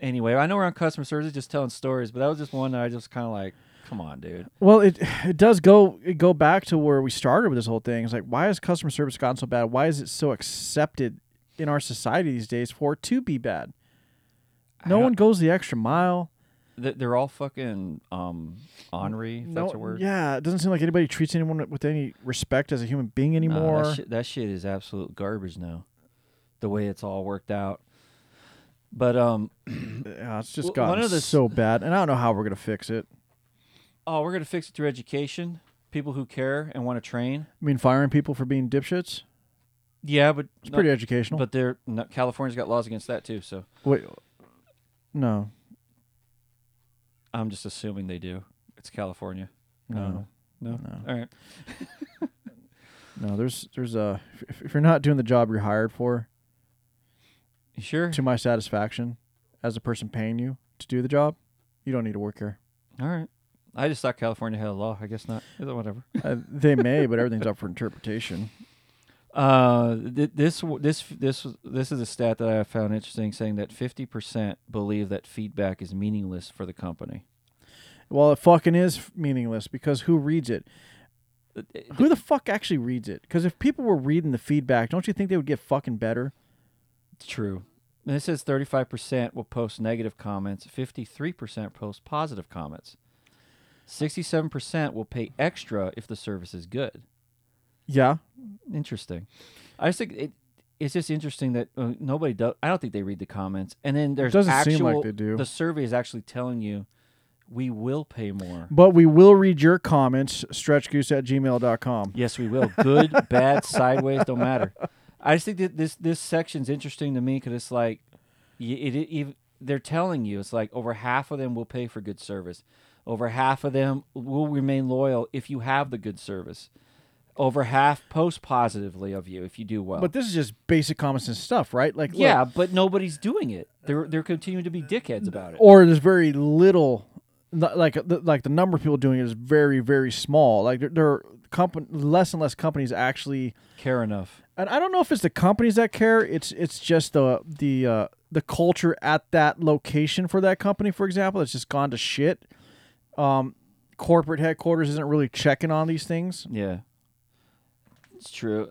anyway, I know we're on customer service just telling stories, but that was just one that I just kind of like, come on, dude. Well, it does go back to where we started with this whole thing. It's like, why has customer service gotten so bad? Why is it so accepted in our society these days for it to be bad? No one goes the extra mile. They're all fucking ornery, if that's a word. Yeah, it doesn't seem like anybody treats anyone with any respect as a human being anymore. That shit is absolute garbage now, the way it's all worked out. But yeah, it's just gotten so bad, and I don't know how we're going to fix it. Oh, we're going to fix it through education, people who care and want to train. You mean firing people for being dipshits? Yeah, but... It's pretty educational. But California's got laws against that, too, so... Wait, no. I'm just assuming they do. It's California. No. All right. No, there's a... If you're not doing the job you're hired for... You sure? To my satisfaction, as a person paying you to do the job, you don't need to work here. All right. I just thought California had a law. I guess not. Whatever. They may, but everything's up for interpretation. This is a stat that I found interesting, saying that 50% believe that feedback is meaningless for the company. Well, it fucking is meaningless because who reads it? Who the fuck actually reads it? Because if people were reading the feedback, don't you think they would get fucking better? True. And it says 35% will post negative comments, 53% post positive comments. 67% will pay extra if the service is good. Yeah. Interesting. I just think it's just interesting that nobody does. I don't think they read the comments. And then there's seem like they do. The survey is actually telling you we will pay more. But we will read your comments, stretchgoose@gmail.com. Yes, we will. Good, bad, sideways, don't matter. I just think that this section's interesting to me because it's like they're telling you. It's like over half of them will pay for good service. Over half of them will remain loyal if you have the good service. Over half post positively of you if you do well. But this is just basic common sense stuff, right? Like, yeah, look, but nobody's doing it. They're continuing to be dickheads about it. Or there's very little, like the number of people doing it is very, very small. Like less and less companies actually care enough. And I don't know if it's the companies that care. It's just the culture at that location for that company, for example, it's just gone to shit. Corporate headquarters isn't really checking on these things. Yeah, it's true.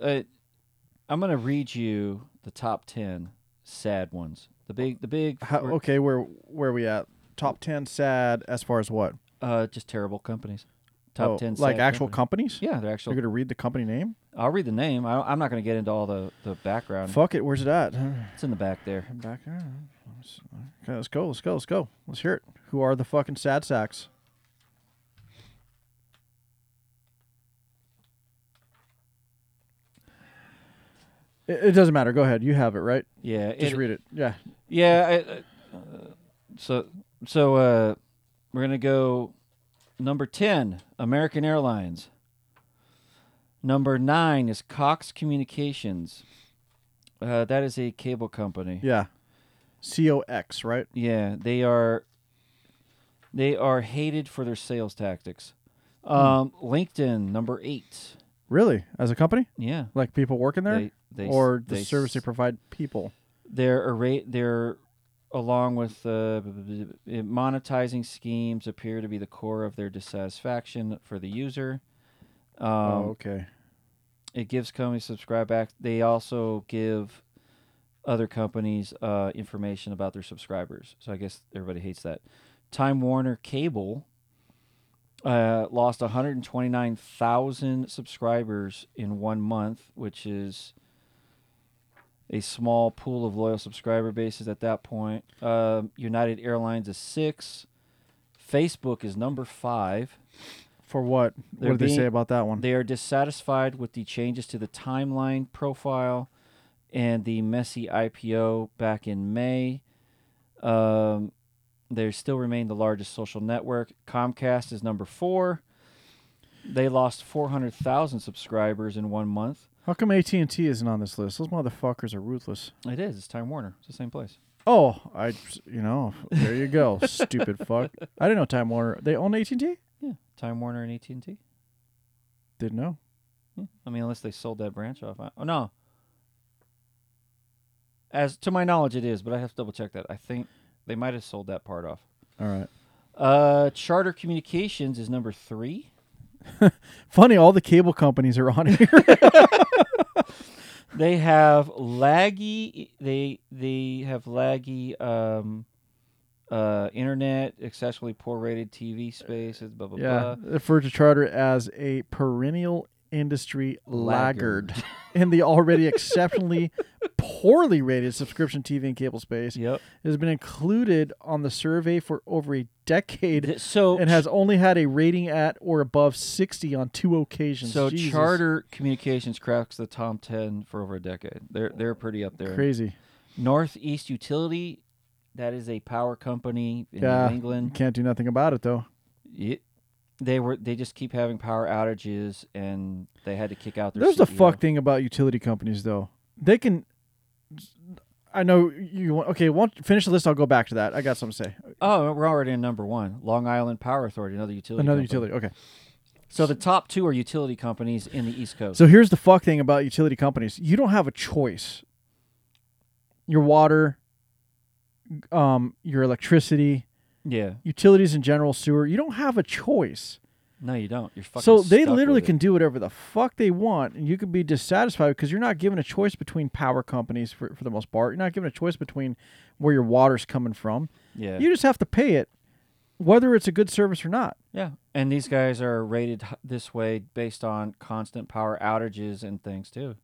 I'm gonna read you the top 10 sad ones. The big. Okay, where are we at? Top 10 sad as far as what? Just terrible companies. Top 10 sad like actual companies. Yeah, they're actual. You're gonna read the company name? I'll read the name. I'm not gonna get into all the background. Fuck it. Where's it at? It's in the back there. Back there. Okay, let's go. Let's hear it. Who are the fucking sad sacks? It doesn't matter. Go ahead. You have it, right? Yeah. Just read it. Yeah. Yeah. So we're going to go number 10, American Airlines. Number 9 is Cox Communications. That is a cable company. Yeah. COX, right? Yeah. They are hated for their sales tactics. LinkedIn, number 8. Really? As a company? Yeah. Like people working there? Or the service they provide people. Their along with monetizing schemes, appear to be the core of their dissatisfaction for the user. Okay. It gives companies subscribe back. They also give other companies information about their subscribers. So I guess everybody hates that. Time Warner Cable lost 129,000 subscribers in 1 month, which is a small pool of loyal subscriber bases at that point. United Airlines is 6. Facebook is number 5. For what? What did they say about that one? They are dissatisfied with the changes to the timeline profile and the messy IPO back in May. They still remain the largest social network. Comcast is number 4. They lost 400,000 subscribers in 1 month. How come AT&T isn't on this list? Those motherfuckers are ruthless. It is. It's Time Warner. It's the same place. Oh, there you go, stupid fuck. I didn't know Time Warner. They own AT&T? Yeah, Time Warner and AT&T. Didn't know. Yeah. I mean, unless they sold that branch off. Oh, no. As to my knowledge, it is, but I have to double check that. I think they might have sold that part off. All right. Charter Communications is number 3. Funny, all the cable companies are on here. They have laggy. They have laggy internet, excessively poor rated TV space. Blah blah blah. Referred to Charter as a perennial industry laggard in the already exceptionally poorly rated subscription TV and cable space. Yep. It has been included on the survey for over a decade and has only had a rating at or above 60 on 2 occasions. So Jesus. Charter Communications cracks the top 10 for over a decade. They're pretty up there. Crazy. Northeast Utility, that is a power company in New England. Can't do nothing about it though. Yeah. They just keep having power outages, and they had to kick out their CEO. There's the fuck thing about utility companies, though. They can... I know you want... Okay, finish the list. I'll go back to that. I got something to say. Oh, we're already in number 1. Long Island Power Authority, another utility company. Okay. So the top 2 are utility companies in the East Coast. So here's the fuck thing about utility companies. You don't have a choice. Your water, your electricity... Yeah. Utilities in general, sewer. You don't have a choice. No, you don't. You're fucking stuck. So they literally can do whatever the fuck they want, and you could be dissatisfied because you're not given a choice between power companies for the most part. You're not given a choice between where your water's coming from. Yeah. You just have to pay it, whether it's a good service or not. Yeah. And these guys are rated this way based on constant power outages and things, too,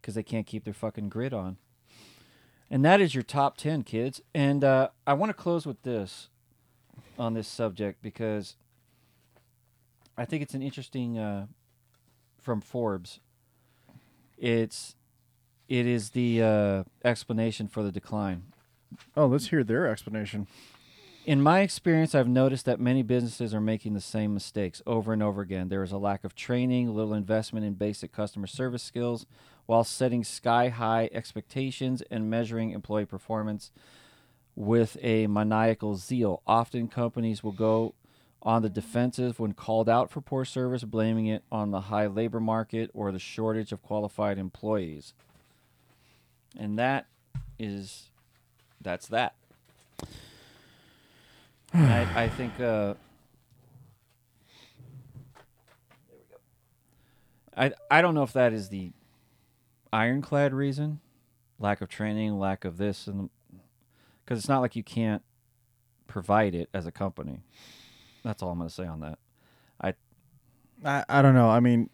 because they can't keep their fucking grid on. And that is your top 10, kids. And I want to close with this on this subject because I think it's an interesting from Forbes. It is the explanation for the decline. Oh, let's hear their explanation. In my experience, I've noticed that many businesses are making the same mistakes over and over again. There is a lack of training, little investment in basic customer service skills, while setting sky-high expectations and measuring employee performance with a maniacal zeal. Often companies will go on the defensive when called out for poor service, blaming it on the high labor market or the shortage of qualified employees. And that's that. I think there we go. I don't know if that is the ironclad reason, lack of training, lack of this, and because it's not like you can't provide it as a company. That's all I'm going to say on that. I don't know. I mean,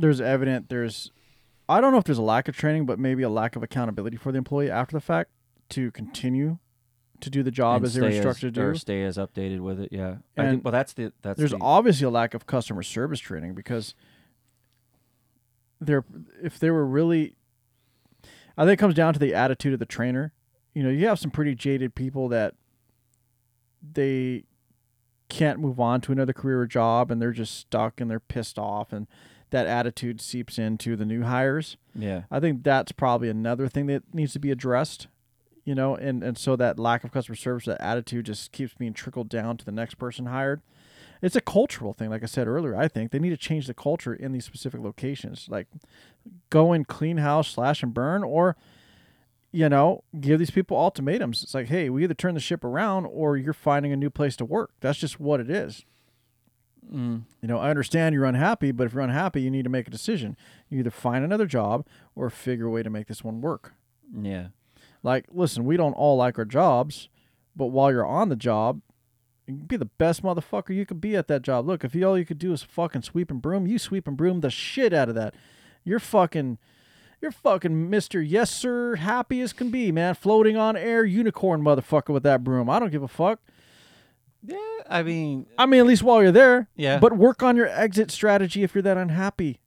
I don't know if there's a lack of training, but maybe a lack of accountability for the employee after the fact to continue to do the job as they were instructed to do. Or stay as updated with it, yeah. There's obviously a lack of customer service training because I think it comes down to the attitude of the trainer. You know, you have some pretty jaded people that they can't move on to another career or job and they're just stuck and they're pissed off and that attitude seeps into the new hires. Yeah. I think that's probably another thing that needs to be addressed. You know, and so that lack of customer service, that attitude just keeps being trickled down to the next person hired. It's a cultural thing, like I said earlier. I think they need to change the culture in these specific locations. Like, go and clean house, slash and burn, or you know, give these people ultimatums. It's like, hey, we either turn the ship around or you're finding a new place to work. That's just what it is. Mm. You know, I understand you're unhappy, but if you're unhappy, you need to make a decision. You either find another job or figure a way to make this one work. Yeah. Like, listen, we don't all like our jobs, but while you're on the job, you can be the best motherfucker you could be at that job. Look, if all you could do is fucking sweep and broom, you sweep and broom the shit out of that. You're fucking Mr. Yes, sir, happy as can be, man. Floating on air unicorn motherfucker with that broom. I don't give a fuck. Yeah, I mean, at least while you're there. Yeah. But work on your exit strategy if you're that unhappy.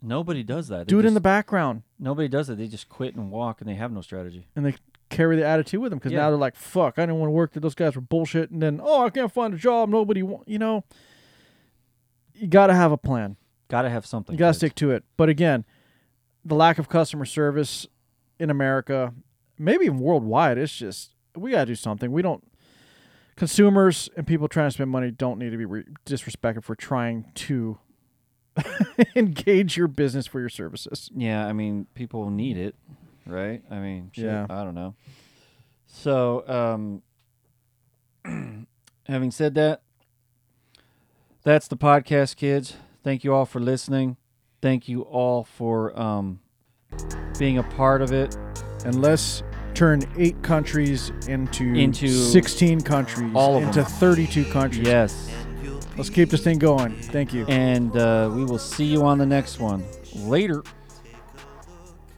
Nobody does that. Do it in the background. Nobody does it. They just quit and walk, and they have no strategy. And they carry the attitude with them because now they're like, fuck, I didn't want to work there. Those guys were bullshit. And then, oh, I can't find a job. Nobody wants, you know. You got to have a plan. Got to have something. You got to stick to it. But again, the lack of customer service in America, maybe even worldwide, it's just, we got to do something. We don't. Consumers and people trying to spend money don't need to be disrespected for trying to engage your business for your services. Yeah, I mean, people need it, right? I mean, shit, yeah. I don't know. So, having said that, that's the podcast, kids. Thank you all for listening. Thank you all for being a part of it. And let's turn 8 countries into 16 countries, all of into them. 32 countries. Yes. Let's keep this thing going. Thank you. And we will see you on the next one. Later.